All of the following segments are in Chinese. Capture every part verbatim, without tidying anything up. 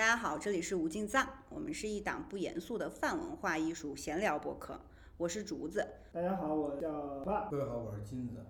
大家好，这里是无尽藏，我们是一档不严肃的泛文化艺术闲聊播客，我是竹子。大家好，我叫爸。各位好，我是金子。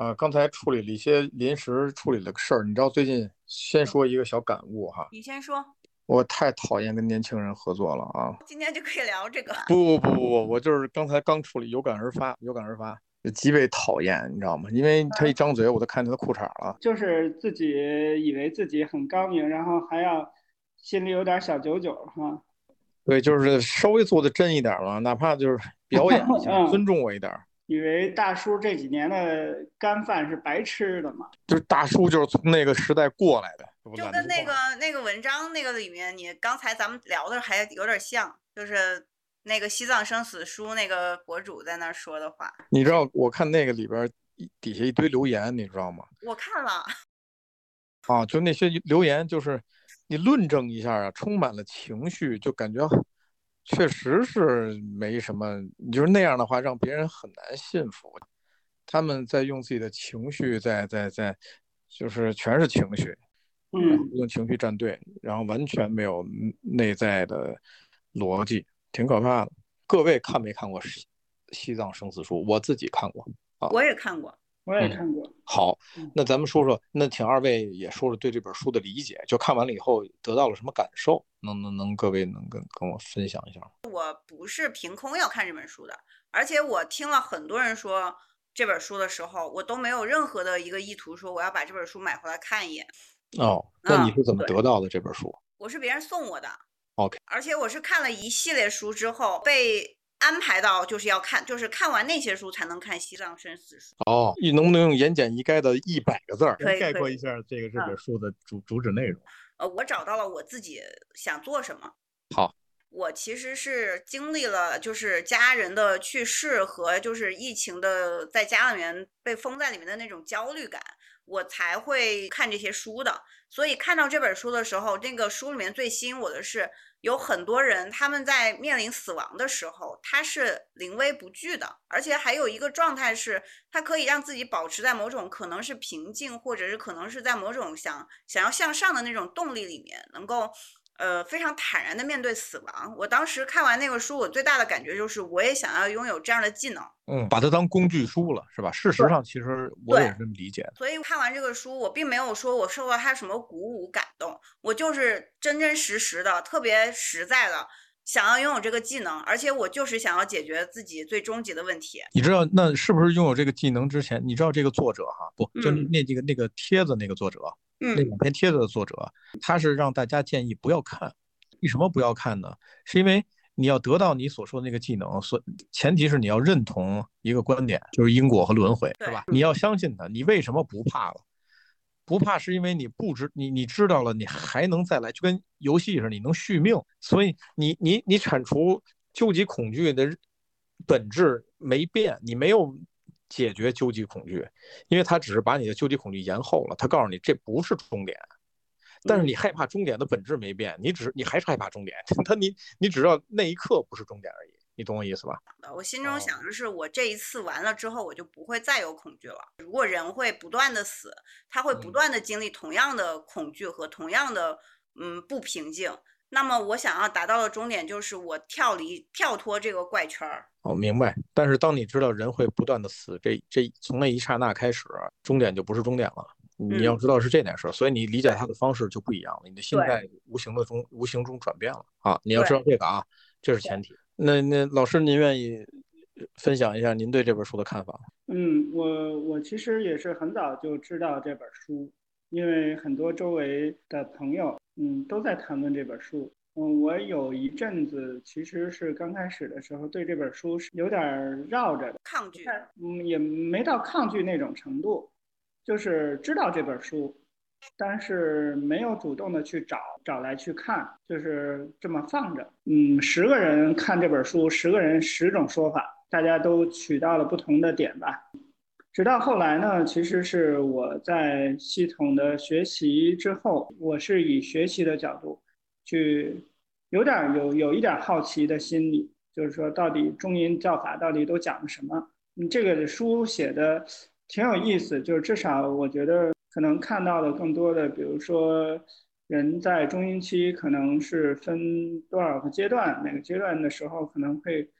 啊，刚才处理了一些临时处理了个事儿，你知道最近先说一个小感悟哈。你先说。我太讨厌跟年轻人合作了啊！今天就可以聊这个。不不不不，我就是刚才刚处理，有感而发，有感而发，极为讨厌，你知道吗？因为他一张嘴，我都看他的裤衩了。就是自己以为自己很高明，然后还要心里有点小九九哈。对，就是稍微做的真一点嘛，哪怕就是表演一下，尊重我一点。以为大叔这几年的干饭是白吃的嘛？就是大叔就是从那个时代过来的。就跟那个那个文章那个里面，你刚才咱们聊的还有点像，就是那个西藏生死书那个博主在那说的话。你知道我看那个里边底下一堆留言，你知道吗？我看了。啊，就那些留言，就是你论证一下啊，充满了情绪，就感觉确实是没什么，你就是那样的话，让别人很难信服。他们在用自己的情绪，在在在，就是全是情绪。嗯，用情绪站队，然后完全没有内在的逻辑，挺可怕的。各位看没看过西西藏生死书？我自己看过、啊、我也看过、嗯、我也看过。好，那咱们说说，那请二位也说说对这本书的理解，就看完了以后得到了什么感受，能能能各位能跟跟我分享一下？我不是凭空要看这本书的，而且我听了很多人说这本书的时候，我都没有任何的一个意图说我要把这本书买回来看一眼。哦，那你是怎么得到的、嗯、这本书？我是别人送我的。 OK， 而且我是看了一系列书之后被安排到就是要看，就是看完那些书才能看西藏生死书。哦，你能不能用言简意赅的一百个字儿概括一下这个这本书的主、嗯、主旨内容？呃，我找到了我自己想做什么。好，我其实是经历了就是家人的去世和就是疫情的在家里面被封在里面的那种焦虑感，我才会看这些书的。所以看到这本书的时候，那个书里面最吸引我的是有很多人他们在面临死亡的时候他是临危不惧的，而且还有一个状态是他可以让自己保持在某种可能是平静，或者是可能是在某种想想要向上的那种动力里面，能够呃非常坦然的面对死亡。我当时看完那个书，我最大的感觉就是我也想要拥有这样的技能。嗯，把它当工具书了是吧？事实上其实我也是这么理解的。所以看完这个书，我并没有说我受到它什么鼓舞感动，我就是真真实实的特别实在的想要拥有这个技能，而且我就是想要解决自己最终极的问题。你知道那是不是拥有这个技能之前，你知道这个作者哈、啊、不、嗯、就那几个那个帖子那个作者，嗯，那两篇帖子的作者，他是让大家建议不要看。为什么不要看呢？是因为你要得到你所说的那个技能，所前提是你要认同一个观点，就是因果和轮回，是吧？你要相信它。你为什么不怕了？不怕是因为你不知你你知道了，你还能再来，就跟游戏似的，你能续命。所以你你你铲除究极恐惧的本质没变，你没有解决究极恐惧，因为它只是把你的究极恐惧延后了，它告诉你这不是终点，但是你害怕终点的本质没变，你只你还是害怕终点，它你你只要那一刻不是终点而已，你懂我意思吧？我心中想的是，我这一次完了之后，我就不会再有恐惧了。如果人会不断的死，他会不断的经历同样的恐惧和同样的嗯不平静。那么我想要达到的终点就是我跳离跳脱这个怪圈儿。哦，明白。但是当你知道人会不断的死，这这从那一刹那开始，终点就不是终点了。你要知道是这件事，嗯、所以你理解它的方式就不一样了。你的心态无形的中无形中转变了啊！你要知道这个啊，这是前提。那那老师，您愿意分享一下您对这本书的看法？嗯，我我其实也是很早就知道这本书，因为很多周围的朋友。嗯，都在谈论这本书。嗯，我有一阵子其实是刚开始的时候对这本书是有点绕着的，抗拒。嗯，也没到抗拒那种程度，就是知道这本书，但是没有主动的去找找来去看，就是这么放着。嗯，十个人看这本书，十个人十种说法，大家都取到了不同的点吧。直到后来呢，其实是我在系统的学习之后，我是以学习的角度去有点有有一点好奇的心理，就是说到底中阴教法到底都讲了什么。嗯，这个书写的挺有意思，就是至少我觉得可能看到的更多的，比如说人在中阴期可能是分多少个阶段，每个阶段的时候可能会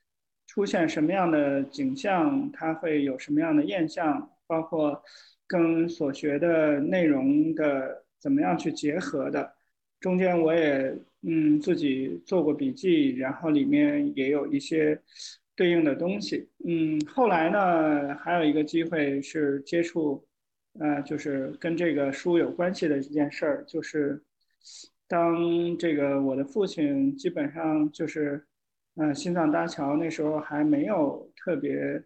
出现什么样的景象，它会有什么样的现象，包括跟所学的内容的怎么样去结合的。中间我也嗯自己做过笔记，然后里面也有一些对应的东西。嗯，后来呢还有一个机会是接触呃就是跟这个书有关系的这件事儿，就是当这个我的父亲基本上就是呃心脏搭桥那时候还没有特别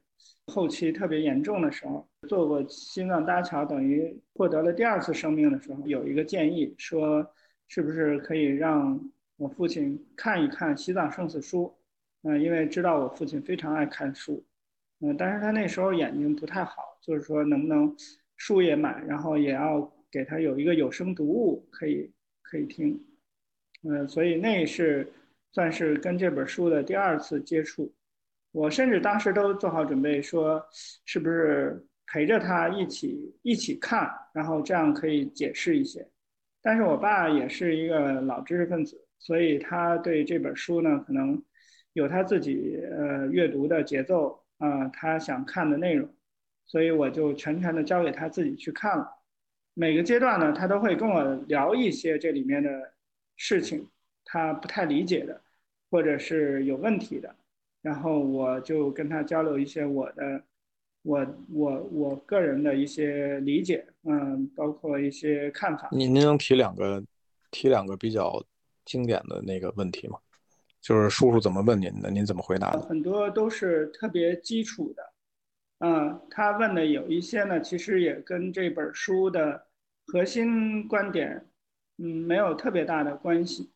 后期特别严重的时候，做过心脏搭桥等于获得了第二次生命的时候，有一个建议说是不是可以让我父亲看一看西藏生死书。呃、因为知道我父亲非常爱看书，呃、但是他那时候眼睛不太好，就是说能不能书也买，然后也要给他有一个有声读物可以可以听。呃、所以那是算是跟这本书的第二次接触。我甚至当时都做好准备说是不是陪着他一起一起看，然后这样可以解释一些。但是我爸也是一个老知识分子，所以他对这本书呢可能有他自己呃阅读的节奏啊，呃，他想看的内容，所以我就全权的交给他自己去看了。每个阶段呢他都会跟我聊一些这里面的事情，他不太理解的或者是有问题的，然后我就跟他交流一些我的我我我个人的一些理解，嗯，包括一些看法。你您能提两个提两个比较经典的那个问题吗？就是叔叔怎么问您的，您怎么回答的？很多都是特别基础的，嗯，他问的有一些呢，其实也跟这本书的核心观点，嗯，没有特别大的关系。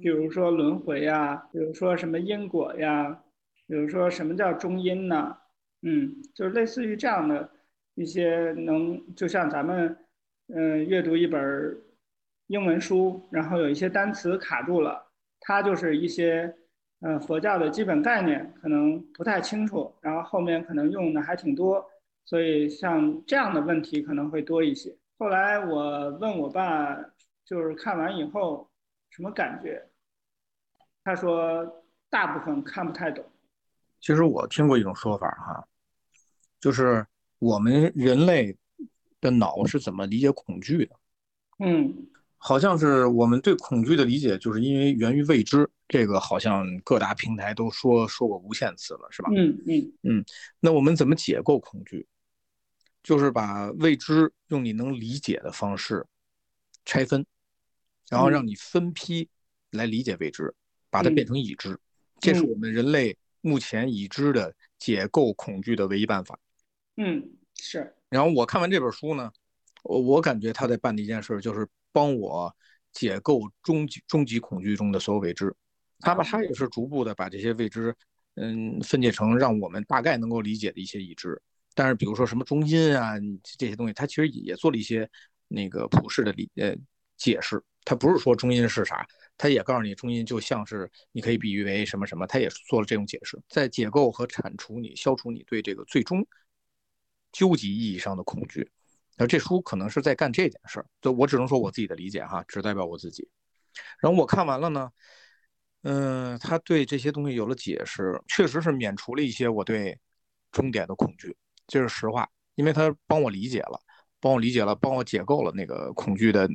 比如说轮回呀，比如说什么因果呀，比如说什么叫中阴呢？嗯，就是类似于这样的一些能，就像咱们，嗯、呃，阅读一本英文书，然后有一些单词卡住了，它就是一些，呃，佛教的基本概念可能不太清楚，然后后面可能用的还挺多，所以像这样的问题可能会多一些。后来我问我爸，就是看完以后什么感觉，他说大部分看不太懂。其实我听过一种说法哈，就是我们人类的脑是怎么理解恐惧的？嗯，好像是我们对恐惧的理解就是因为源于未知，这个好像各大平台都说说过无限次了，是吧？嗯嗯嗯。那我们怎么解构恐惧？就是把未知用你能理解的方式拆分，然后让你分批来理解未知，嗯，把它变成已知，嗯，这是我们人类目前已知的解构恐惧的唯一办法。嗯，是。然后我看完这本书呢，我我感觉他在办的一件事就是帮我解构终极终极恐惧中的所有未知。他把他也是逐步的把这些未知，嗯，分解成让我们大概能够理解的一些已知。但是比如说什么中阴啊这些东西，他其实也做了一些那个普世的理呃解释。他不是说中阴是啥，他也告诉你中阴就像是你可以比喻为什么什么，他也做了这种解释，在解构和铲除你消除你对这个最终究极意义上的恐惧。然后这书可能是在干这件事儿，所以我只能说我自己的理解哈，只代表我自己。然后我看完了呢，嗯、呃，他对这些东西有了解释，确实是免除了一些我对终点的恐惧，这是实话，因为他帮我理解了，帮我理解了，帮我解构了那个恐惧的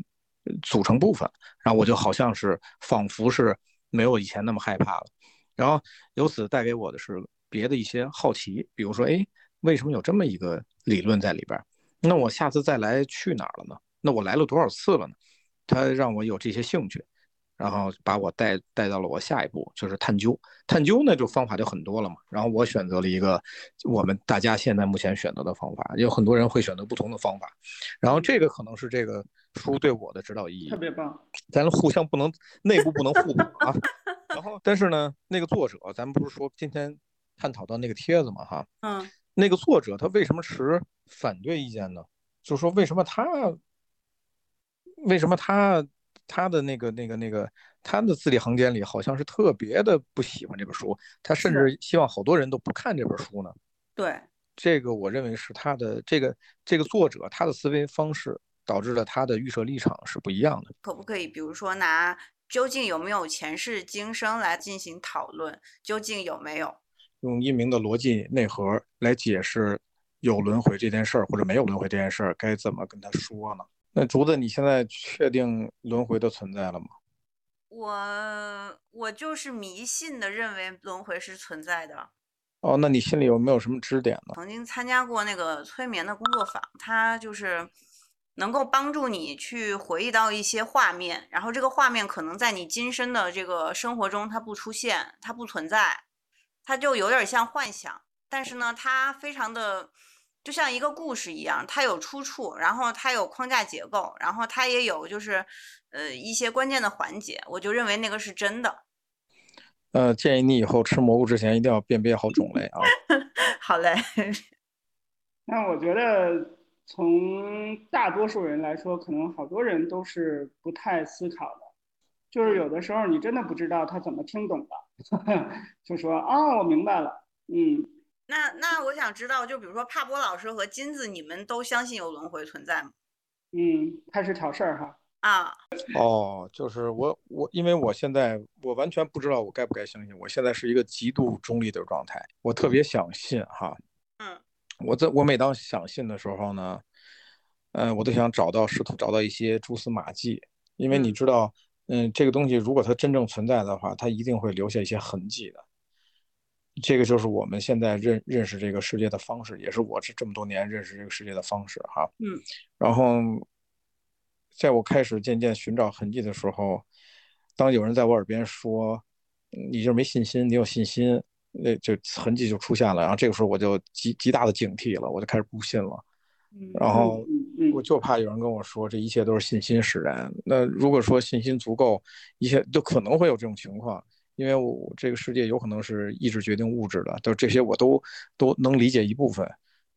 组成部分，然后我就好像是仿佛是没有以前那么害怕了。然后由此带给我的是别的一些好奇，比如说哎，为什么有这么一个理论在里边，那我下次再来去哪儿了呢？那我来了多少次了呢？他让我有这些兴趣，然后把我带带到了我下一步，就是探究。探究呢就方法就很多了嘛，然后我选择了一个我们大家现在目前选择的方法，有很多人会选择不同的方法，然后这个可能是这个书对我的指导意义，特别棒。咱互相不能内部不能互补啊。然后但是呢那个作者，咱们不是说今天探讨到那个帖子嘛哈，嗯，那个作者他为什么持反对意见呢？就是说为什么他为什么他他的那个那个那个他的字里行间里好像是特别的不喜欢这本书，他甚至希望好多人都不看这本书呢。对，这个我认为是他的这个这个作者他的思维方式导致了他的预设立场是不一样的。可不可以比如说拿究竟有没有前世今生来进行讨论，究竟有没有用一鸣的逻辑内核来解释有轮回这件事儿，或者没有轮回这件事儿，该怎么跟他说呢？那竹子，你现在确定轮回的存在了吗？我我就是迷信的认为轮回是存在的。哦，那你心里有没有什么支点呢？曾经参加过那个催眠的工作坊，它就是能够帮助你去回忆到一些画面，然后这个画面可能在你今生的这个生活中它不出现，它不存在，它就有点像幻想，但是呢它非常的就像一个故事一样，它有出处，然后它有框架结构，然后它也有就是呃一些关键的环节，我就认为那个是真的。呃，建议你以后吃蘑菇之前一定要辨别好种类啊。好嘞。那我觉得从大多数人来说，可能好多人都是不太思考的，就是有的时候你真的不知道他怎么听懂的，就说哦，我明白了，嗯。那那我想知道，就比如说帕波老师和金子，你们都相信有轮回存在吗？嗯，开始挑事儿哈。啊。哦，就是我我因为我现在我完全不知道我该不该相信，我现在是一个极度中立的状态，我特别想信哈。嗯。我在我每当想信的时候呢，嗯、呃，我都想找到试图找到一些蛛丝马迹，因为你知道，嗯，这个东西如果它真正存在的话，它一定会留下一些痕迹的。这个就是我们现在认认识这个世界的方式，也是我这这么多年认识这个世界的方式哈。嗯。然后，在我开始渐渐寻找痕迹的时候，当有人在我耳边说：“你就是没信心，你有信心。”那就痕迹就出现了。然后这个时候我就极极大的警惕了，我就开始不信了。然后我就怕有人跟我说这一切都是信心使然。那如果说信心足够，一切就可能会有这种情况。因为我这个世界有可能是意志决定物质的，就这些我都都能理解一部分，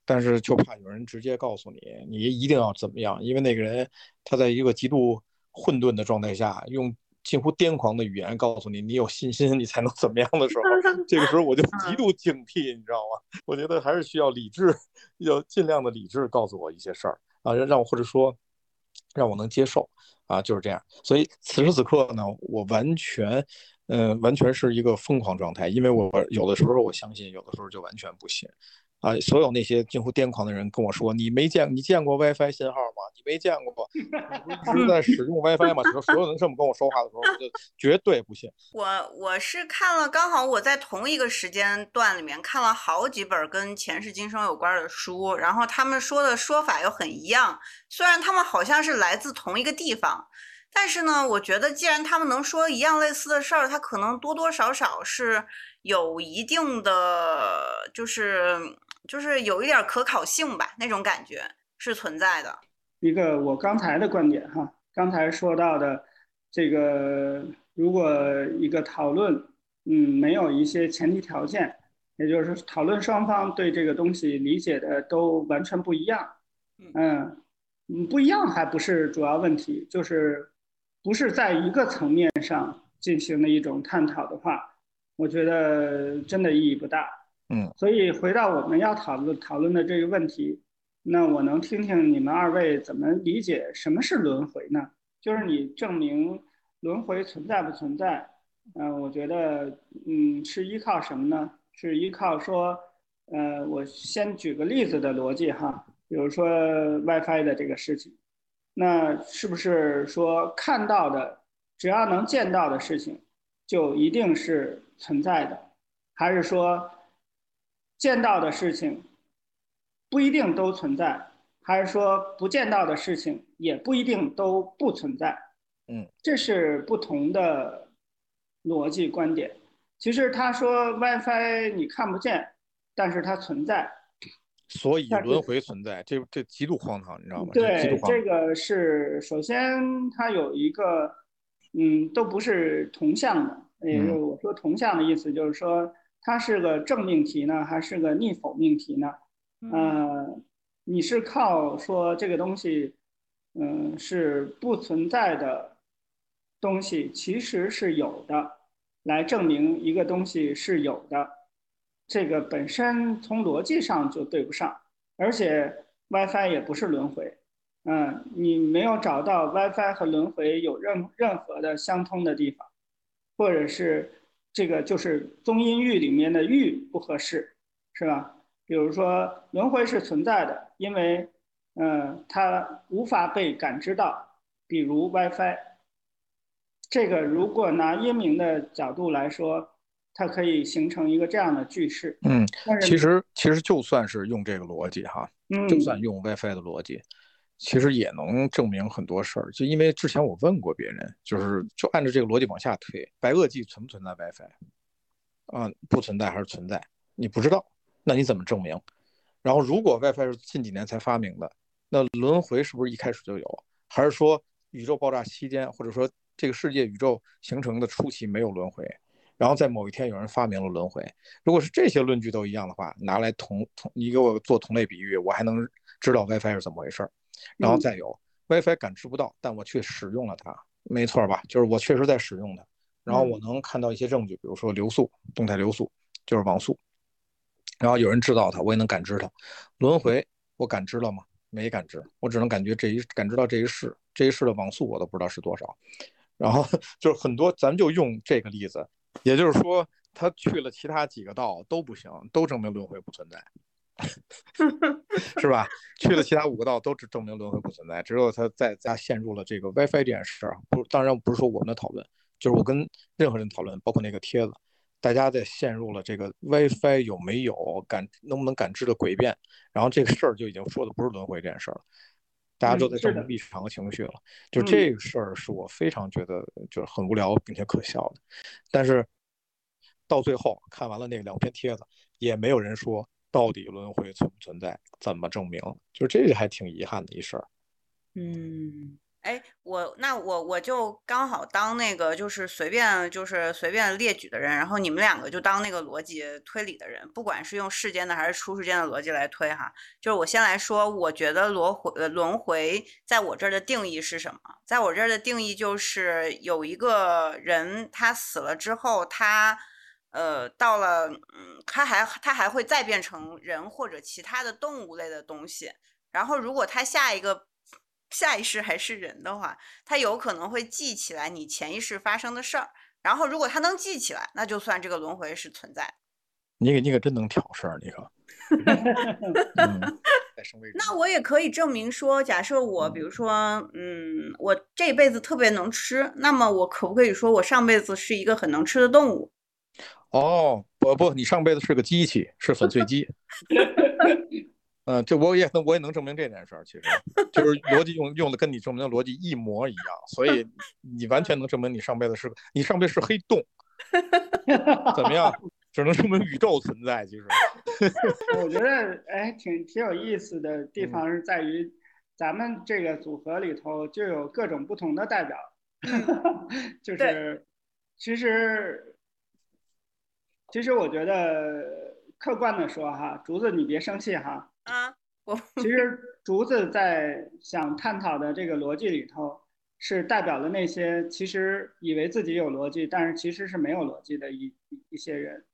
但是就怕有人直接告诉你，你一定要怎么样，因为那个人他在一个极度混沌的状态下，用近乎癫狂的语言告诉你，你有信心，你才能怎么样的时候，这个时候我就极度警惕，你知道吗？我觉得还是需要理智，要尽量的理智告诉我一些事儿啊，让我或者说让我能接受啊，就是这样。所以此时此刻呢，我完全。嗯、呃，完全是一个疯狂状态，因为我有的时候我相信，有的时候就完全不信，啊，所有那些近乎癫狂的人跟我说，你没见你见过 WiFi 信号吗？你没见过，你是在使用 WiFi 吗？所有人这么跟我说话的时候，我就绝对不信。我我是看了，刚好我在同一个时间段里面看了好几本跟前世今生有关的书，然后他们说的说法又很一样，虽然他们好像是来自同一个地方。但是呢，我觉得既然他们能说一样类似的事儿，他可能多多少少是有一定的，就是就是有一点可考性吧，那种感觉是存在的。一个我刚才的观点哈，刚才说到的这个，如果一个讨论，嗯，没有一些前提条件，也就是讨论双方对这个东西理解的都完全不一样，嗯，不一样还不是主要问题，就是。不是在一个层面上进行的一种探讨的话，我觉得真的意义不大。嗯，所以回到我们要讨论讨论的这个问题，那我能听听你们二位怎么理解什么是轮回呢？就是你证明轮回存在不存在？嗯、呃，我觉得，嗯，是依靠什么呢？是依靠说，呃，我先举个例子的逻辑哈，比如说 WiFi 的这个事情。那是不是说看到的，只要能见到的事情，就一定是存在的？还是说，见到的事情不一定都存在？还是说不见到的事情也不一定都不存在？嗯，这是不同的逻辑观点。其实他说 WiFi 你看不见，但是它存在。所以轮回存在，这这极度荒唐，你知道吗？对，这个是首先它有一个，嗯，都不是同向的，也就是我说同向的意思，就是说它是个正命题呢，还是个逆否命题呢？呃，你是靠说这个东西，嗯、呃，是不存在的东西其实是有的，来证明一个东西是有的，这个本身从逻辑上就对不上，而且 WiFi 也不是轮回，嗯，你没有找到 WiFi 和轮回有任任何的相通的地方，或者是这个就是宗音喻里面的喻不合适，是吧？比如说轮回是存在的，因为嗯，它无法被感知到，比如 WiFi。这个如果拿阴明的角度来说，它可以形成一个这样的句式。嗯，其实其实就算是用这个逻辑哈，嗯，就算用 WiFi 的逻辑，其实也能证明很多事儿。就因为之前我问过别人，就是就按照这个逻辑往下推，白垩纪存不存在 WiFi？ 啊、嗯，不存在还是存在？你不知道，那你怎么证明？然后如果 WiFi 是近几年才发明的，那轮回是不是一开始就有？还是说宇宙爆炸期间，或者说这个世界宇宙形成的初期没有轮回，然后在某一天有人发明了轮回？如果是这些论据都一样的话，拿来同同你给我做同类比喻，我还能知道 WiFi 是怎么回事。然后再有 WiFi 感知不到，但我却使用了它，没错吧？就是我确实在使用它，然后我能看到一些证据，比如说流速，动态流速就是网速，然后有人制造它，我也能感知它。轮回我感知了吗？没感知，我只能感觉这一感知到这一世，这一世的网速我都不知道是多少。然后就是很多，咱们就用这个例子，也就是说他去了其他几个道都不行，都证明轮回不存在，是吧？去了其他五个道都只证明轮回不存在，只有他在家陷入了这个 WiFi 这件事。不，当然不是说我们的讨论，就是我跟任何人讨论，包括那个帖子，大家在陷入了这个 WiFi 有没有感能不能感知的诡辩，然后这个事儿就已经说的不是轮回这件事了。大家都在证明立场和情绪了，嗯，就这个事儿是我非常觉得就是很无聊并且可笑的。但是到最后看完了那两篇帖子，也没有人说到底轮回存不存在，怎么证明，就这个还挺遗憾的一事儿。嗯，哎，我那我我就刚好当那个就是随便就是随便列举的人，然后你们两个就当那个逻辑推理的人，不管是用世间的还是出世间的逻辑来推哈。就是我先来说，我觉得轮回轮回在我这儿的定义是什么？在我这儿的定义就是有一个人他死了之后，他呃到了嗯他还他还会再变成人或者其他的动物类的东西，然后如果他下一个下意识还是人的话，他有可能会记起来你潜意识发生的事儿，然后如果他能记起来，那就算这个轮回是存在。你可你可真能挑事儿，你可、嗯。那我也可以证明说，假设我比如说，嗯，我这辈子特别能吃，那么我可不可以说我上辈子是一个很能吃的动物？哦，不不，你上辈子是个机器，是粉碎机。嗯，这我也能我也能证明这件事儿，其实就是逻辑用用的跟你证明的逻辑一模一样，所以你完全能证明你上辈子是你上辈子是黑洞，怎么样？只能证明宇宙存在。其实我觉得哎，挺挺有意思的地方是在于，咱们这个组合里头就有各种不同的代表，就是其实其实我觉得客观的说哈，竹子你别生气哈。啊，我其实竹子在想探讨的这个逻辑里头，是代表了那些其实以为自己有逻辑，但是其实是没有逻辑的一一些人。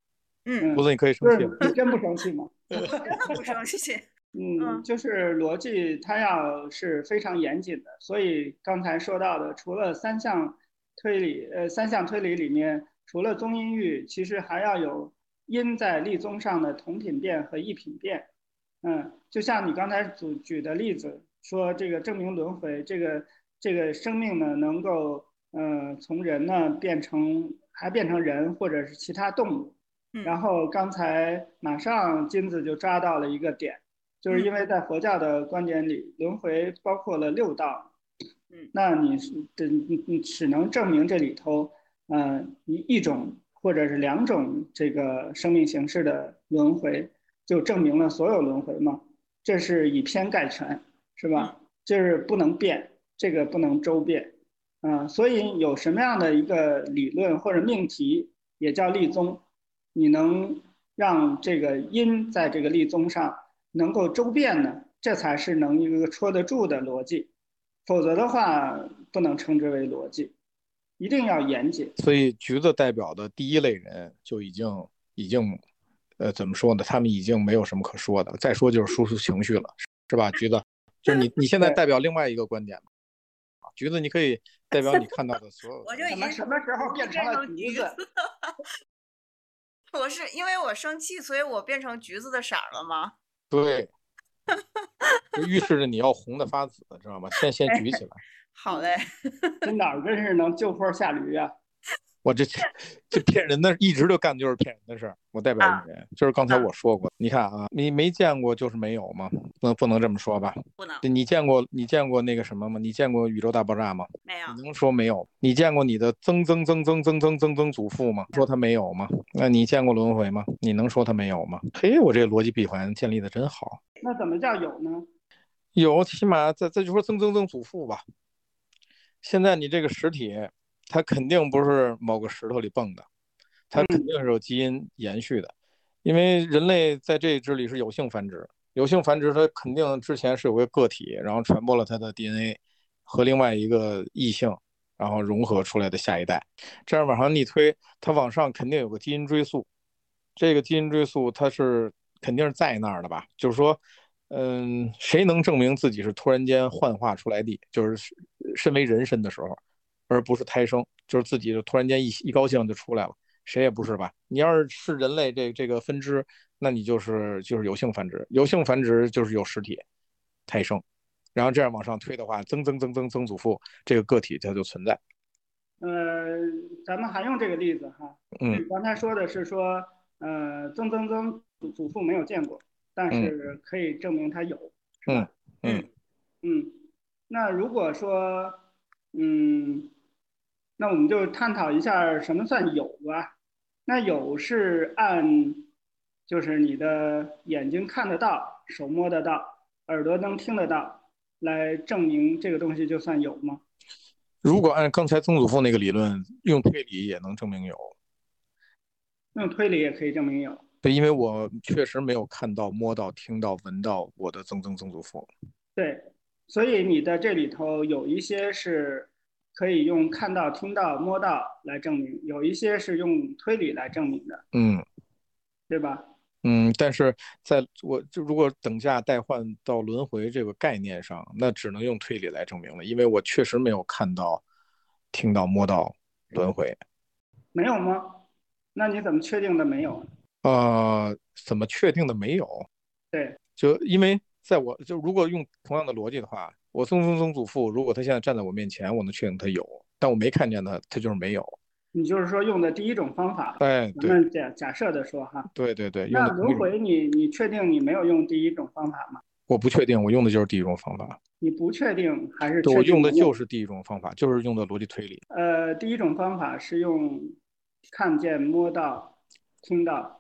嗯，竹子你可以生气，你真不生气吗？我真的不生气。嗯，就是逻辑它要是非常严谨的，所以刚才说到的，除了三项推理，呃，三项推理里面，除了宗音喻，其实还要有因在立宗上的同品辩和异品辩。嗯，就像你刚才举举的例子，说这个证明轮回，这个这个生命呢，能够呃从人呢变成还变成人或者是其他动物。然后刚才马上金子就抓到了一个点，就是因为在佛教的观点里，轮回包括了六道。嗯，那你你你只能证明这里头，嗯、呃，一种或者是两种这个生命形式的轮回。就证明了所有轮回嘛，这是以偏概全，是吧？就是不能变，这个不能周变，啊，所以有什么样的一个理论或者命题也叫立宗，你能让这个因在这个立宗上能够周变呢，这才是能一个戳得住的逻辑，否则的话不能称之为逻辑。一定要严谨。所以橘子代表的第一类人就已经已经呃怎么说呢，他们已经没有什么可说的，再说就是输出情绪了，是吧？橘子就是你你现在代表另外一个观点啊，橘子你可以代表你看到的所有。我就已经什么时候变成了橘子？我是因为我生气，所以我变成橘子的色了吗？对，就预示着你要红的发紫，知道吗？先先举起来。好嘞，这哪儿真是能就坡下驴啊！我这这骗人的，一直就干就是骗人的事儿。我代表你，啊、就是刚才我说过，啊、你看啊，你没见过就是没有吗？不能不能这么说吧？不能。你见过你见过那个什么吗？你见过宇宙大爆炸吗？没有。你能说没有？你见过你的曾曾曾曾曾曾曾曾祖父吗？说他没有吗？那你见过轮回吗？你能说他没有吗？嘿，我这个逻辑闭环建立的真好。那怎么叫有呢？有，起码再再就说曾曾曾祖父吧。现在你这个实体，它肯定不是某个石头里蹦的，它肯定是有基因延续的，嗯、因为人类在这一支里是有性繁殖，有性繁殖它肯定之前是有个个体，然后传播了它的 D N A 和另外一个异性，然后融合出来的下一代，这样往上逆推，它往上肯定有个基因追溯，这个基因追溯它是肯定是在那儿的吧？就是说。嗯，谁能证明自己是突然间幻化出来的？就是身为人身的时候，而不是胎生，就是自己就突然间一一高兴就出来了，谁也不是吧？你要是是人类这这个分支，那你就是就是有性繁殖，有性繁殖就是有实体胎生，然后这样往上推的话，曾曾曾曾曾祖父这个个体它就存在。呃，咱们还用这个例子哈，嗯，刚才说的是说，呃，曾曾曾祖父没有见过。但是可以证明他有，嗯嗯嗯，那如果说，嗯，那我们就探讨一下什么算有吧。那有是按，就是你的眼睛看得到，手摸得到，耳朵能听得到，来证明这个东西就算有吗？如果按刚才曾祖父那个理论，用推理也能证明有，用推理也可以证明有。对，因为我确实没有看到、摸到、听到、闻到我的曾曾曾祖父。对，所以你的这里头有一些是可以用看到、听到、摸到来证明，有一些是用推理来证明的。嗯，对吧？嗯，但是在我就如果等价代换到轮回这个概念上，那只能用推理来证明了，因为我确实没有看到、听到、摸到轮回。没有吗？那你怎么确定的没有？呃，怎么确定的没有？对，就因为在我就如果用同样的逻辑的话，我曾曾曾祖父如果他现在站在我面前，我能确定他有，但我没看见他，他就是没有。你就是说用的第一种方法，哎，咱们假假设的说哈，对对对。那轮回你你确定你没有用第一种方法吗？我不确定，我用的就是第一种方法。你不确定还是确定？我用的就是第一种方法，就是用的逻辑推理。呃，第一种方法是用看见、摸到、听到。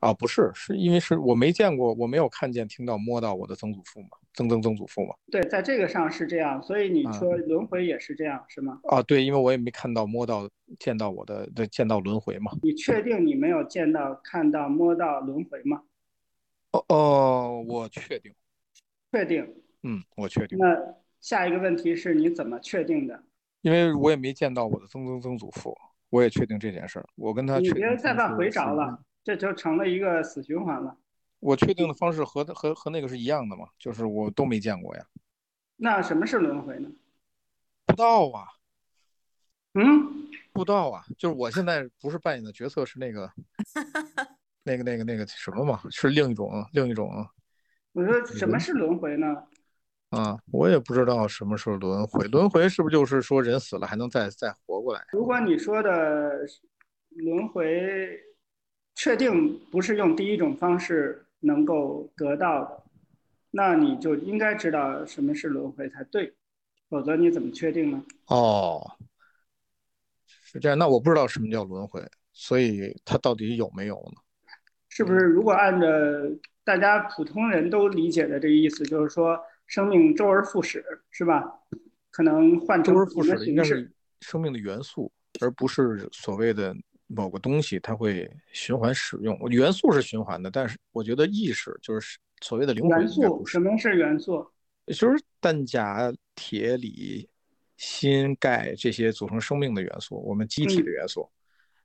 啊，不是，是因为是我没见过，我没有看见、听到、摸到我的曾祖父嘛，曾曾曾祖父嘛。对，在这个上是这样，所以你说轮回也是这样，嗯、是吗？啊，对，因为我也没看到、摸到、见到我的，对，见到轮回嘛。你确定你没有见到、看到、摸到轮回吗？哦哦，我确定。确定。嗯，我确定。那下一个问题是你怎么确定的？因为我也没见到我的曾曾曾祖父，我也确定这件事儿，我跟他确定。你别再犯回找了。这就成了一个死循环了。我确定的方式和和和那个是一样的嘛，就是我都没见过呀。那什么是轮回呢？不到啊。嗯，不到啊，就是我现在不是扮演的角色是那个，那个那个那个什么嘛，是另一种另一种。我说什么是轮回呢？啊，我也不知道什么时候轮回。轮回是不是就是说人死了还能再再活过来？如果你说的轮回。确定不是用第一种方式能够得到的，那你就应该知道什么是轮回才对，否则你怎么确定呢？哦，是这样。那我不知道什么叫轮回，所以它到底有没有呢？是不是如果按照大家普通人都理解的这个意思，就是说生命周而复始，是吧？可能换周而复始应该是生命的元素，而不是所谓的。某个东西它会循环使用，元素是循环的，但是我觉得意识就是所谓的灵魂元素。什么是元素？就是氮钾铁锂锌、钙这些组成生命的元素，我们机体的元素，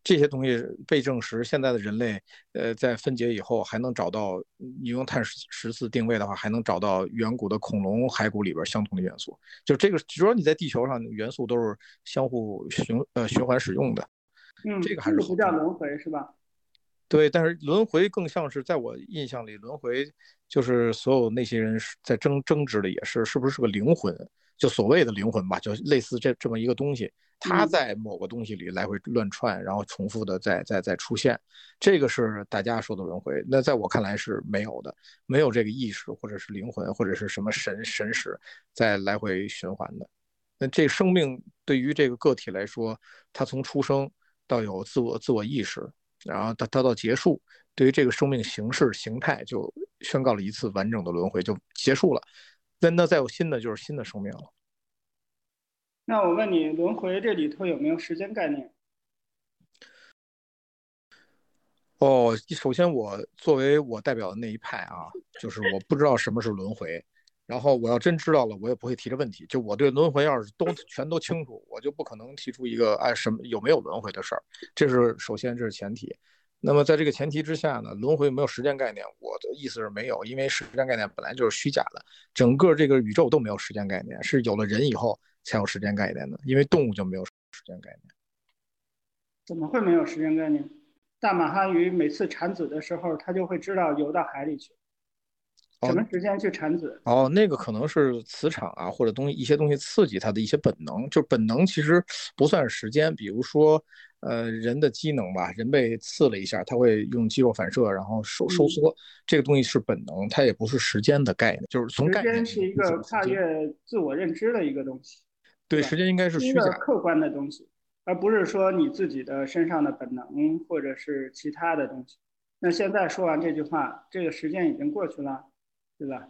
这些东西被证实，现在的人类呃在分解以后还能找到，你用碳十四定位的话，还能找到远古的恐龙骸骨里边相同的元素。就这个，只要你在地球上元素都是相互循呃循环使用的。嗯，这个还是不叫轮回是吧？对，但是轮回更像是在我印象里，轮回就是所有那些人在争争执的也是是不是个灵魂，就所谓的灵魂吧，就类似这这么一个东西，它在某个东西里来回乱窜，然后重复的再再再出现，这个是大家说的轮回。那在我看来是没有的，没有这个意识或者是灵魂或者是什么神神识在来回循环的。那这生命对于这个个体来说，它从出生到有自我自我意识。然后它到结束，对于这个生命形式形态就宣告了一次完整的轮回，就结束了。那那再有新的就是新的生命了。那我问你，轮回这里头有没有时间概念？哦，首先我作为我代表的那一派啊，就是我不知道什么是轮回。然后我要真知道了，我也不会提这问题。就我对轮回要是都全都清楚，我就不可能提出一个哎什么有没有轮回的事儿。这是首先，这是前提。那么在这个前提之下呢，轮回有没有时间概念？我的意思是没有，因为时间概念本来就是虚假的，整个这个宇宙都没有时间概念，是有了人以后才有时间概念的，因为动物就没有时间概念。怎么会没有时间概念？大马哈鱼每次产子的时候，它就会知道游到海里去。什么时间去产子？哦，哦，那个可能是磁场啊，或者东西一些东西刺激它的一些本能，就本能其实不算是时间。比如说，呃，人的机能吧，人被刺了一下，他会用肌肉反射，然后收收缩、嗯，这个东西是本能，它也不是时间的概念，就是从概念。时间是一个跨越自我认知的一个东西。对，时间应该是虚假的客观的东西，而不是说你自己的身上的本能或者是其他的东西。那现在说完这句话，这个时间已经过去了。对吧？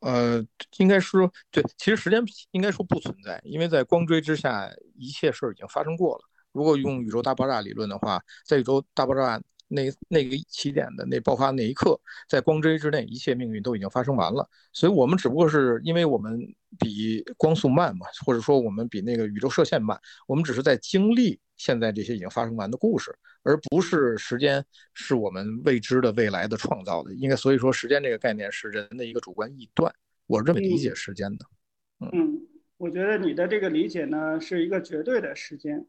呃，应该是对，其实时间应该说不存在，因为在光锥之下，一切事儿已经发生过了。如果用宇宙大爆炸理论的话，在宇宙大爆炸那那个起点的那爆发那一刻，在光锥之内，一切命运都已经发生完了。所以我们只不过是因为我们比光速慢嘛，或者说我们比那个宇宙射线慢，我们只是在经历现在这些已经发生完的故事。而不是时间是我们未知的未来的创造的，应该所以说时间这个概念是人的一个主观臆断，我认为理解时间的。嗯，嗯我觉得你的这个理解呢是一个绝对的时间，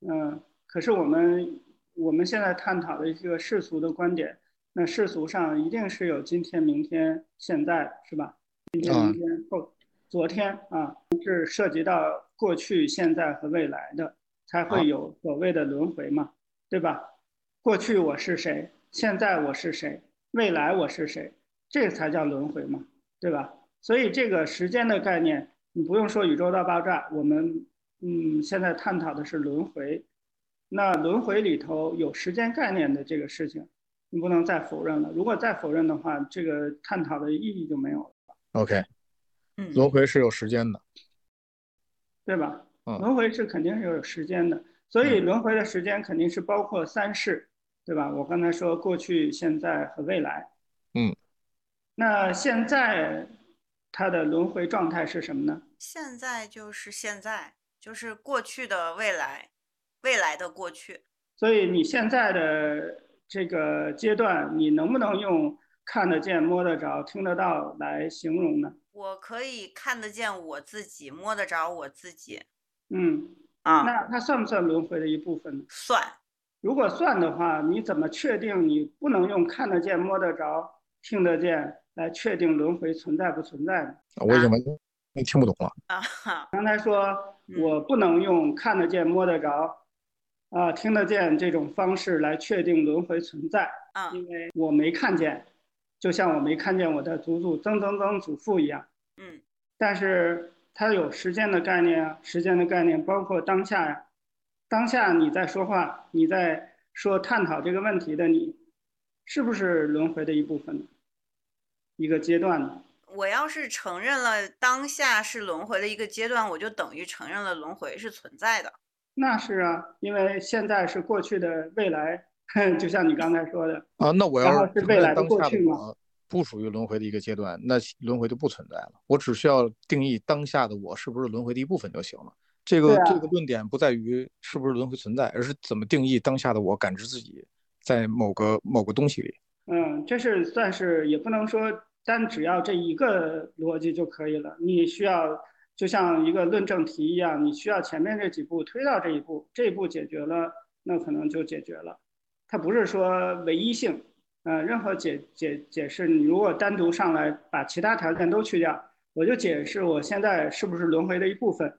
嗯、呃，可是我们我们现在探讨的一个世俗的观点，那世俗上一定是有今天、明天、现在，是吧？今天、明天、后、嗯、昨天啊，是涉及到过去、现在和未来的，才会有所谓的轮回嘛。啊对吧？过去我是谁，现在我是谁，未来我是谁，这才叫轮回嘛，对吧？所以这个时间的概念，你不用说宇宙大爆炸，我们嗯现在探讨的是轮回。那轮回里头有时间概念的这个事情，你不能再否认了。如果再否认的话，这个探讨的意义就没有了。OK， 轮回是有时间的，对吧？轮回是肯定是有时间的。所以轮回的时间肯定是包括三世，对吧？我刚才说过去、现在和未来。嗯，那现在它的轮回状态是什么呢？现在就是现在，就是过去的未来，未来的过去。所以你现在的这个阶段，你能不能用看得见、摸得着、听得到来形容呢？我可以看得见我自己，摸得着我自己。嗯。啊、那它算不算轮回的一部分呢？算。如果算的话，你怎么确定你不能用看得见、摸得着、听得见来确定轮回存在不存在呢？我已经完全听不懂了。啊，刚才说我不能用看得见、摸得着、啊、呃、听得见这种方式来确定轮回存在，啊，因为我没看见，就像我没看见我的祖祖曾曾曾祖父一样。嗯，但是。它有时间的概念啊，时间的概念包括当下呀、啊，当下你在说话，你在说探讨这个问题的你，是不是轮回的一部分呢？一个阶段呢？我要是承认了当下是轮回的一个阶段，我就等于承认了轮回是存在的。那是啊，因为现在是过去的未来，就像你刚才说的啊，那我要是未来的过去嘛。不属于轮回的一个阶段，那轮回就不存在了。我只需要定义当下的我是不是轮回的一部分就行了。这个、啊、这个论点不在于是不是轮回存在，而是怎么定义当下的我感知自己在某个某个东西里。嗯，这是算是也不能说单只要这一个逻辑就可以了，你需要就像一个论证题一样，你需要前面这几步推到这一步，这一步解决了，那可能就解决了。它不是说唯一性。呃，任何解解解释，你如果单独上来把其他条件都去掉，我就解释我现在是不是轮回的一部分，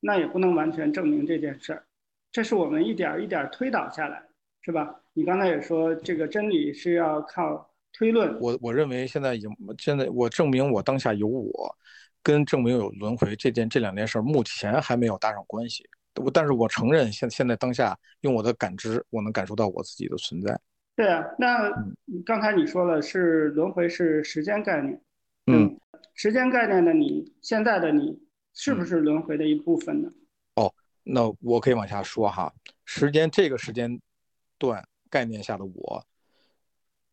那也不能完全证明这件事儿。这是我们一点一点推导下来，是吧？你刚才也说这个真理是要靠推论。我我认为现在已经现在我证明我当下有我，跟证明有轮回这件这两件事目前还没有搭上关系。但是我承认现现在当下用我的感知，我能感受到我自己的存在。对啊，那刚才你说了是轮回是时间概念，嗯，时间概念的你现在的你是不是轮回的一部分呢？哦，那我可以往下说哈，时间这个时间段概念下的我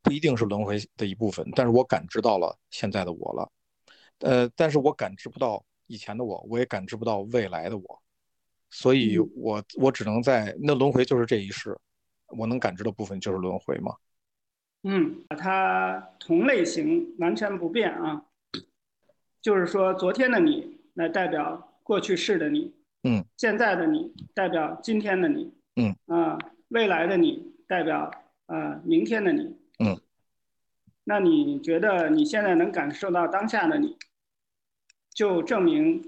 不一定是轮回的一部分，但是我感知到了现在的我了，呃，但是我感知不到以前的我，我也感知不到未来的我，所以我我只能在那轮回就是这一世。我能感知的部分就是轮回吗？嗯，它同类型完全不变啊，就是说昨天的你来代表过去式的你，嗯，现在的你代表今天的你，嗯，啊、呃，未来的你代表呃明天的你，嗯，那你觉得你现在能感受到当下的你，就证明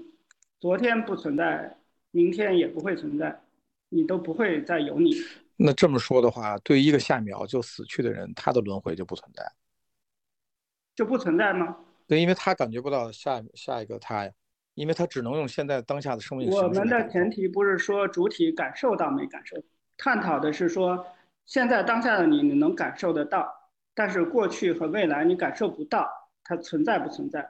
昨天不存在，明天也不会存在，你都不会再有你。那这么说的话，对于一个下秒就死去的人，他的轮回就不存在，就不存在吗？对，因为他感觉不到下下一个他呀，因为他只能用现在当下的生命。我们的前提不是说主体感受到没感受，探讨的是说现在当下的你你能感受得到，但是过去和未来你感受不到，它存在不存在？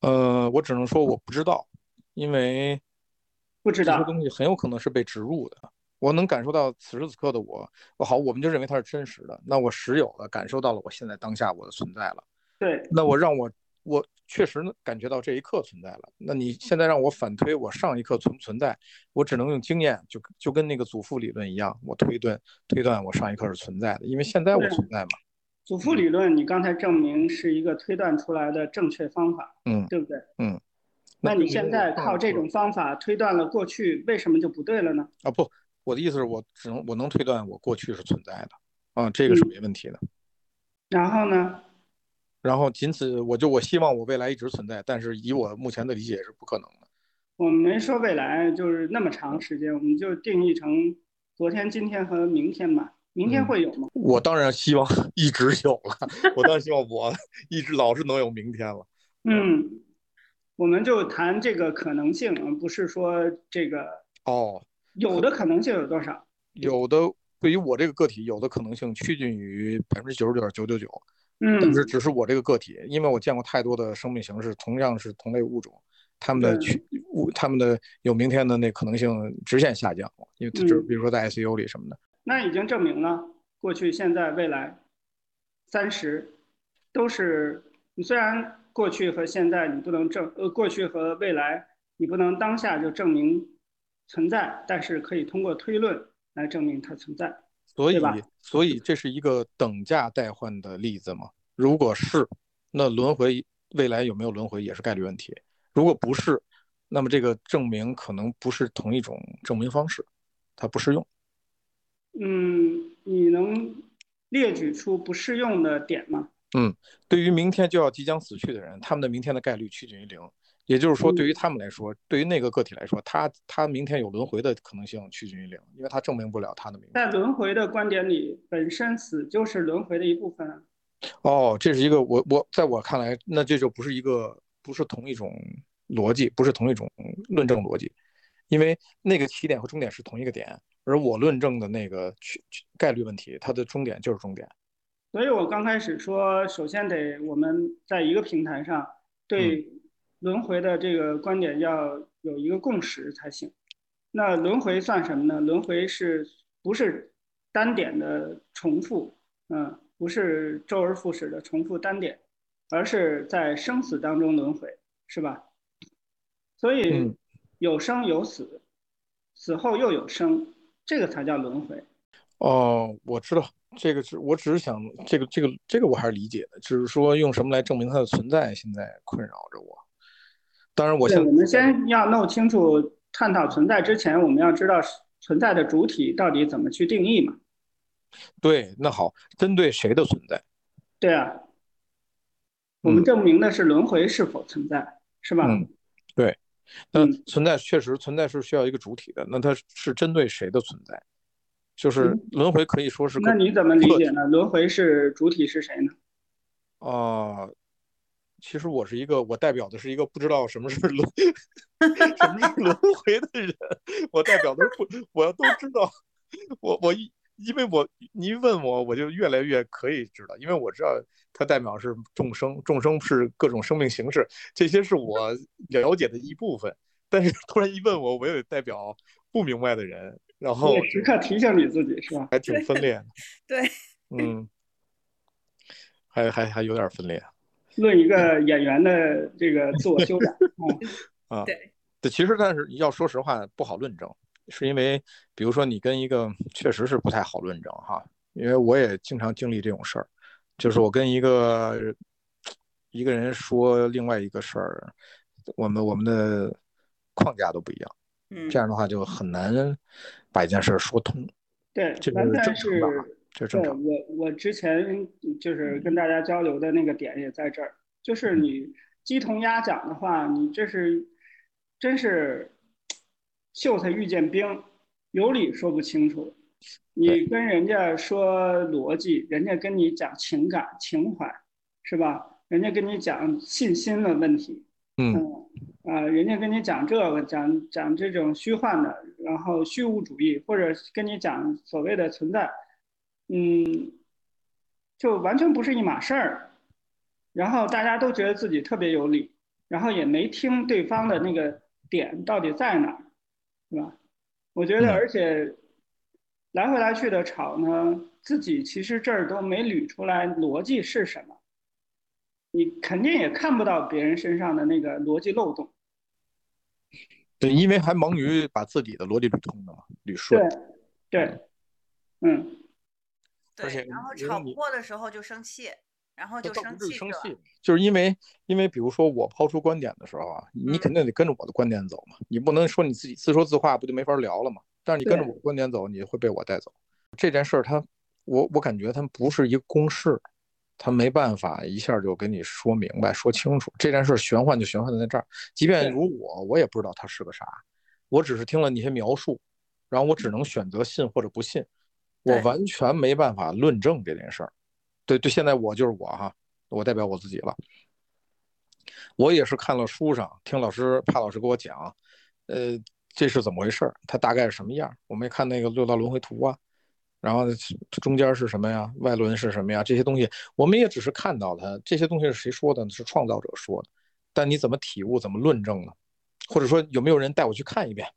呃，我只能说我不知道，因为不知道这些东西很有可能是被植入的。我能感受到此时此刻的我，我好，我们就认为它是真实的。那我实有了，感受到了我现在当下我的存在了。对，那我让我我确实感觉到这一刻存在了。那你现在让我反推我上一刻存不存在，我只能用经验，就就跟那个祖父理论一样，我推断推断我上一刻是存在的，因为现在我存在嘛。祖父理论，你刚才证明是一个推断出来的正确方法，嗯，对不对？嗯。那你现在靠这种方法推断了过去，为什么就不对了呢？啊不。我的意思是我只能我能推断我过去是存在的啊，这个是没问题的。嗯、然后呢？然后仅此我就我希望我未来一直存在，但是以我目前的理解是不可能的。我们没说未来就是那么长时间，我们就定义成昨天、今天和明天吧。明天会有吗？嗯、我当然希望一直有了，我当然希望我一直老是能有明天了。嗯，我们就谈这个可能性，而不是说这个哦。有的可能性有多少？有的对于我这个个体，有的可能性趋近于百分之九十九点九九九。嗯，但是只是我这个个体，因为我见过太多的生命形式，同样是同类物种，他们的去物，他们的有明天的那可能性直线下降，因为就是比如说在 I C U 里什么的。嗯、那已经证明了，过去、现在、未来，三十都是你虽然过去和现在你不能证呃过去和未来你不能当下就证明。存在，但是可以通过推论来证明它存在，所以所以这是一个等价代换的例子吗？如果是，那轮回未来有没有轮回也是概率问题。如果不是，那么这个证明可能不是同一种证明方式，它不适用。嗯，你能列举出不适用的点吗？嗯，对于明天就要即将死去的人，他们的明天的概率趋近于零。也就是说，对于他们来说，嗯、对于那个个体来说，他他明天有轮回的可能性趋近于零，因为他证明不了他的明天。在轮回的观点里，本身死就是轮回的一部分、啊。哦，这是一个我我在我看来，那这就不是一个不是同一种逻辑，不是同一种论证逻辑，因为那个起点和终点是同一个点，而我论证的那个概率问题，它的终点就是终点。所以我刚开始说，首先得我们在一个平台上对、嗯。轮回的这个观点要有一个共识才行。那轮回算什么呢？轮回是不是单点的重复？嗯，不是周而复始的重复单点，而是在生死当中轮回，是吧？所以有生有死，死后又有生，这个才叫轮回。哦，我知道这个，我只是想这个这个这个我还是理解的，只是说用什么来证明它的存在，现在困扰着我。当然我现在，我我们先要弄清楚，探讨存在之前，我们要知道存在的主体到底怎么去定义嘛？对，那好，针对谁的存在？对啊，我们证明的是轮回是否存在，嗯、是吧？嗯，对。那存在确实存在是需要一个主体的，那它是针对谁的存在？就是轮回可以说是个、嗯、那你怎么理解呢？轮回是主体是谁呢？啊、呃，其实我是一个，我代表的是一个不知道什么是轮什么是轮回的人，我代表的不，我都知道，我我因为我你一问我，我就越来越可以知道，因为我知道它代表是众生，众生是各种生命形式，这些是我了解的一部分。但是突然一问我，我也代表不明白的人。然后时刻提醒你自己是吧？还挺分裂的。对，嗯，还还还有点分裂。论一个演员的这个自我修养啊，对，对，其实但是要说实话不好论证，是因为比如说你跟一个确实是不太好论证哈，因为我也经常经历这种事儿，就是我跟一个一个人说另外一个事儿，我们我们的框架都不一样。这样的话就很难把一件事说通，对，这个正常吧？这正常。我我之前就是跟大家交流的那个点也在这儿，就是你鸡同鸭讲的话，你这是真是秀才遇见兵，有理说不清楚。你跟人家说逻辑，人家跟你讲情感情怀，是吧？人家跟你讲信心的问题。嗯啊、呃，人家跟你讲这个，讲讲这种虚幻的，然后虚无主义，或者跟你讲所谓的存在，嗯，就完全不是一码事儿。然后大家都觉得自己特别有理，然后也没听对方的那个点到底在哪儿，是吧？我觉得，而且来回来去的吵呢，自己其实这儿都没捋出来逻辑是什么。你肯定也看不到别人身上的那个逻辑漏洞，对，因为还忙于把自己的逻辑捋通的嘛，捋顺。对，对，嗯，对。然后吵不过的时候就生气，然后就生气，生气，就是因为因为比如说我抛出观点的时候啊，你肯定得跟着我的观点走嘛，嗯、你不能说你自己自说自话，不就没法聊了嘛？但是你跟着我的观点走，你会被我带走。这件事儿，它我我感觉它不是一个公式。他没办法一下就跟你说明白说清楚，这件事玄幻就玄幻在这儿，即便如我我也不知道它是个啥，我只是听了那些描述，然后我只能选择信或者不信，我完全没办法论证这件事儿。对对，现在我就是我哈，我代表我自己了，我也是看了书上听老师帕老师给我讲，呃，这是怎么回事，它大概是什么样，我没看那个六道轮回图啊，然后中间是什么呀？外轮是什么呀？这些东西我们也只是看到它，这些东西是谁说的呢？是创造者说的。但你怎么体悟？怎么论证呢？或者说有没有人带我去看一遍？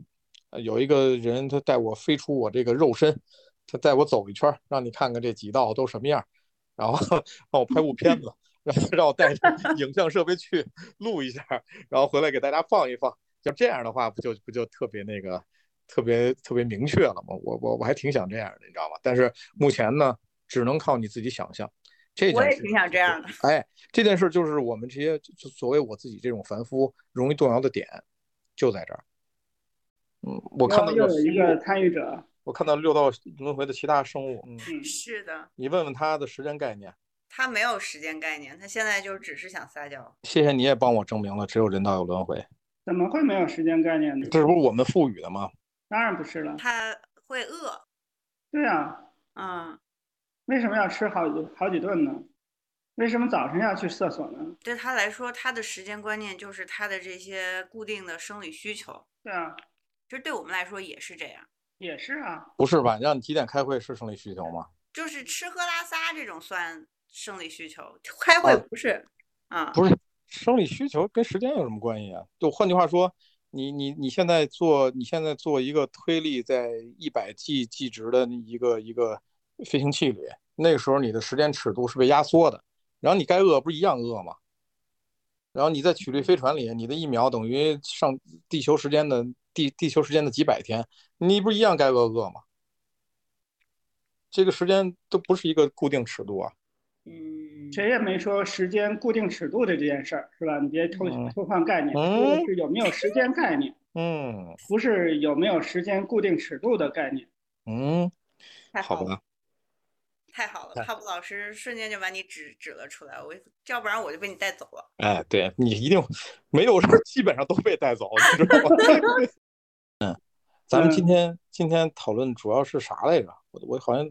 有一个人他带我飞出我这个肉身，他带我走一圈，让你看看这几道都什么样，然后让我拍部片子，然后让我带着影像设备去录一下，然后回来给大家放一放。就这样的话，不就不就特别那个。特别特别明确了嘛，我我我还挺想这样的，你知道吗？但是目前呢，只能靠你自己想象。这我也挺想这样的。哎，这件事就是我们这些就所谓我自己这种凡夫容易动摇的点，就在这儿。嗯，我看到又有一个参与者，我看到六道轮回的其他生物。嗯，是的。你问问他的时间概念。他没有时间概念，他现在就只是想撒娇。谢谢你也帮我证明了，只有人道有轮回。怎么会没有时间概念呢？这是不是我们赋予的吗？当然不是了，他会饿。对啊，嗯，为什么要吃好几好几顿呢？为什么早晨要去厕所呢？对他来说，他的时间观念就是他的这些固定的生理需求。对啊，其实对我们来说也是这样。也是啊。不是吧？让你几点开会是生理需求吗？就是吃喝拉撒这种算生理需求，开会不是啊、嗯？不是，生理需求跟时间有什么关系啊？就换句话说。你你你现在做你现在做一个推力在一百 G 计值的一个一个飞行器里，那个时候你的时间尺度是被压缩的，然后你该饿不是一样饿吗？然后你在曲率飞船里，你的一秒等于上地球时间的地地球时间的几百天，你不一样该饿饿吗？这个时间都不是一个固定尺度啊。嗯，谁也没说时间固定尺度的这件事儿，是吧？你别偷偷换概念，嗯、就是有没有时间概念？嗯，不是有没有时间固定尺度的概念。嗯，好吧。太好了，哈布老师瞬间就把你指指了出来，我要不然我就被你带走了。哎，对，你一定没有事，基本上都被带走，你知道吗？嗯，咱们今天今天讨论主要是啥来着？我我好像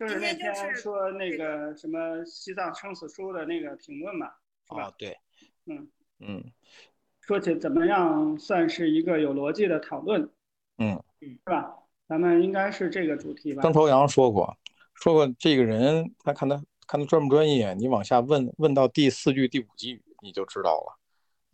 就是那天说那个什么西藏生死书的那个评论嘛，是吧？哦、对，嗯嗯，说起怎么样算是一个有逻辑的讨论，嗯，是吧？咱们应该是这个主题吧。张朝阳说过，说过这个人，他看他看他专不专业，你往下问问到第四句、第五句，你就知道了。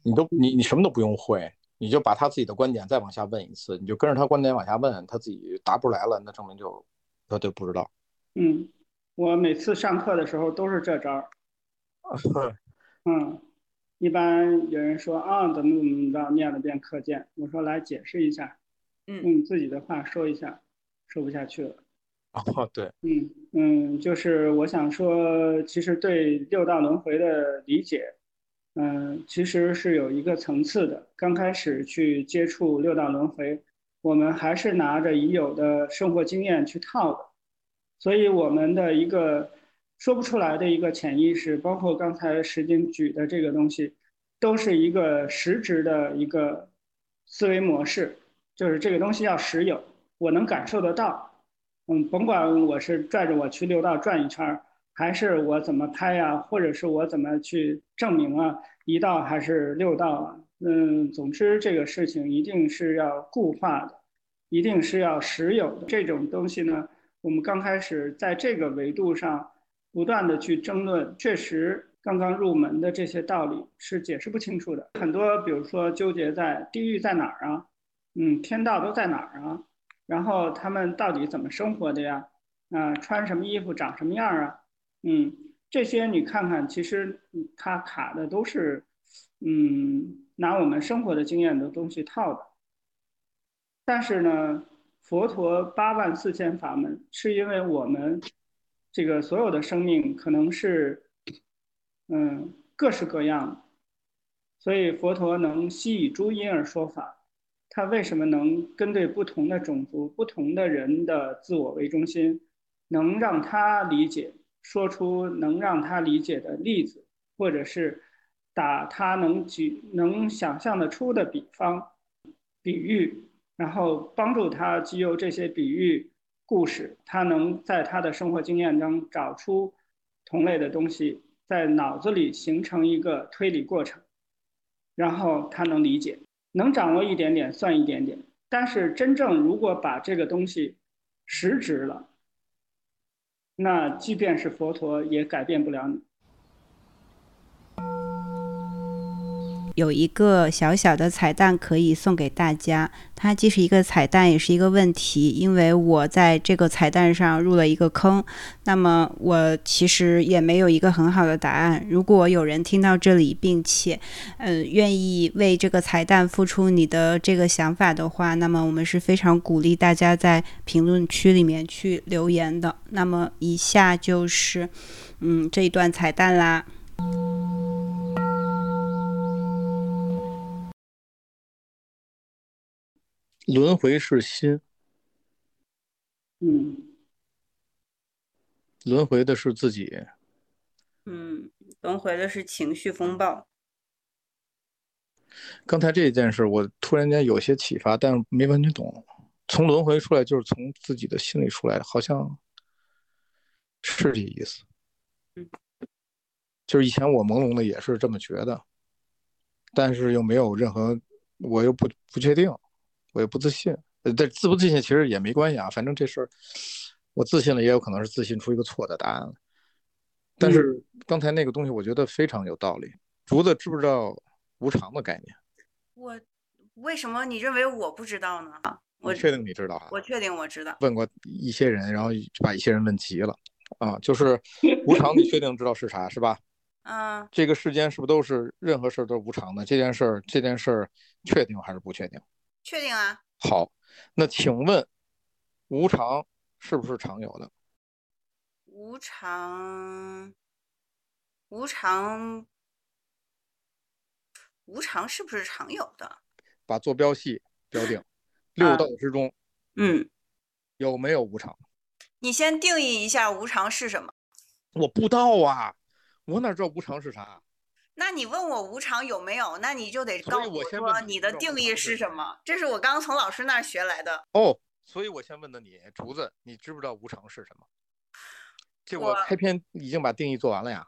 你都你你什么都不用会，你就把他自己的观点再往下问一次，你就跟着他观点往下问，他自己答不来了，那证明就他就不知道。嗯，我每次上课的时候都是这招儿。嗯，一般有人说啊，怎么怎么着，念了遍课件，我说来解释一下。嗯，用自己的话说一下，说不下去了。哦，对，嗯嗯，就是我想说，其实对六道轮回的理解，嗯、呃，其实是有一个层次的。刚开始去接触六道轮回，我们还是拿着已有的生活经验去套的，所以我们的一个说不出来的一个潜意识，包括刚才石金举的这个东西，都是一个实质的一个思维模式。就是这个东西要实有，我能感受得到，嗯，甭管我是拽着我去六道转一圈，还是我怎么拍呀、啊，或者是我怎么去证明啊，一道还是六道啊，嗯，总之这个事情一定是要固化的，一定是要实有的。这种东西呢，我们刚开始在这个维度上不断的去争论，确实刚刚入门的这些道理是解释不清楚的，很多比如说纠结在地狱在哪儿啊。嗯，天道都在哪儿啊？然后他们到底怎么生活的呀？啊、呃，穿什么衣服，长什么样啊？嗯，这些你看看，其实它卡的都是，嗯，拿我们生活的经验的东西套的。但是呢，佛陀八万四千法门，是因为我们这个所有的生命可能是，嗯，各式各样的，所以佛陀能悉以诸因而说法。他为什么能跟对不同的种族、不同的人的自我为中心，能让他理解，说出能让他理解的例子，或者是打他能举、能想象得出的比方、比喻，然后帮助他藉由这些比喻、故事，他能在他的生活经验中找出同类的东西，在脑子里形成一个推理过程，然后他能理解。能掌握一点点算一点点，但是真正如果把这个东西实质了，那即便是佛陀也改变不了你。有一个小小的彩蛋可以送给大家，它既是一个彩蛋也是一个问题，因为我在这个彩蛋上入了一个坑，那么我其实也没有一个很好的答案。如果有人听到这里并且嗯、呃，愿意为这个彩蛋付出你的这个想法的话，那么我们是非常鼓励大家在评论区里面去留言的。那么以下就是嗯这一段彩蛋啦。轮回是心，嗯，轮回的是自己，嗯，轮回的是情绪风暴。刚才这件事我突然间有些启发，但没完全懂。从轮回出来就是从自己的心里出来，好像是这意思。嗯，就是以前我朦胧的也是这么觉得，但是又没有任何，我又不不确定。我也不自信，但自不自信其实也没关系啊，反正这事儿我自信了，也有可能是自信出一个错的答案。但是刚才那个东西我觉得非常有道理。竹子知不知道无常的概念？我为什么你认为我不知道呢？我确定你知道啊。我确定我知道。问过一些人，然后把一些人问急了啊，就是无常你确定知道是啥是吧？嗯，这个世间是不是都是任何事都是无常的？这件事儿，这件事儿确定还是不确定？确定啊。好，那请问，无常是不是常有的？无常，无常，无常是不是常有的？把坐标系标定，六道之中，嗯，有没有无常？你先定义一下无常是什么？我不知道啊，我哪知道无常是啥？那你问我无常有没有，那你就得告诉我说你的定义是什么？这是我刚从老师那儿学来的。哦，所以我先问的你，竹子，你知不知道无常是什么？这我开篇已经把定义做完了呀。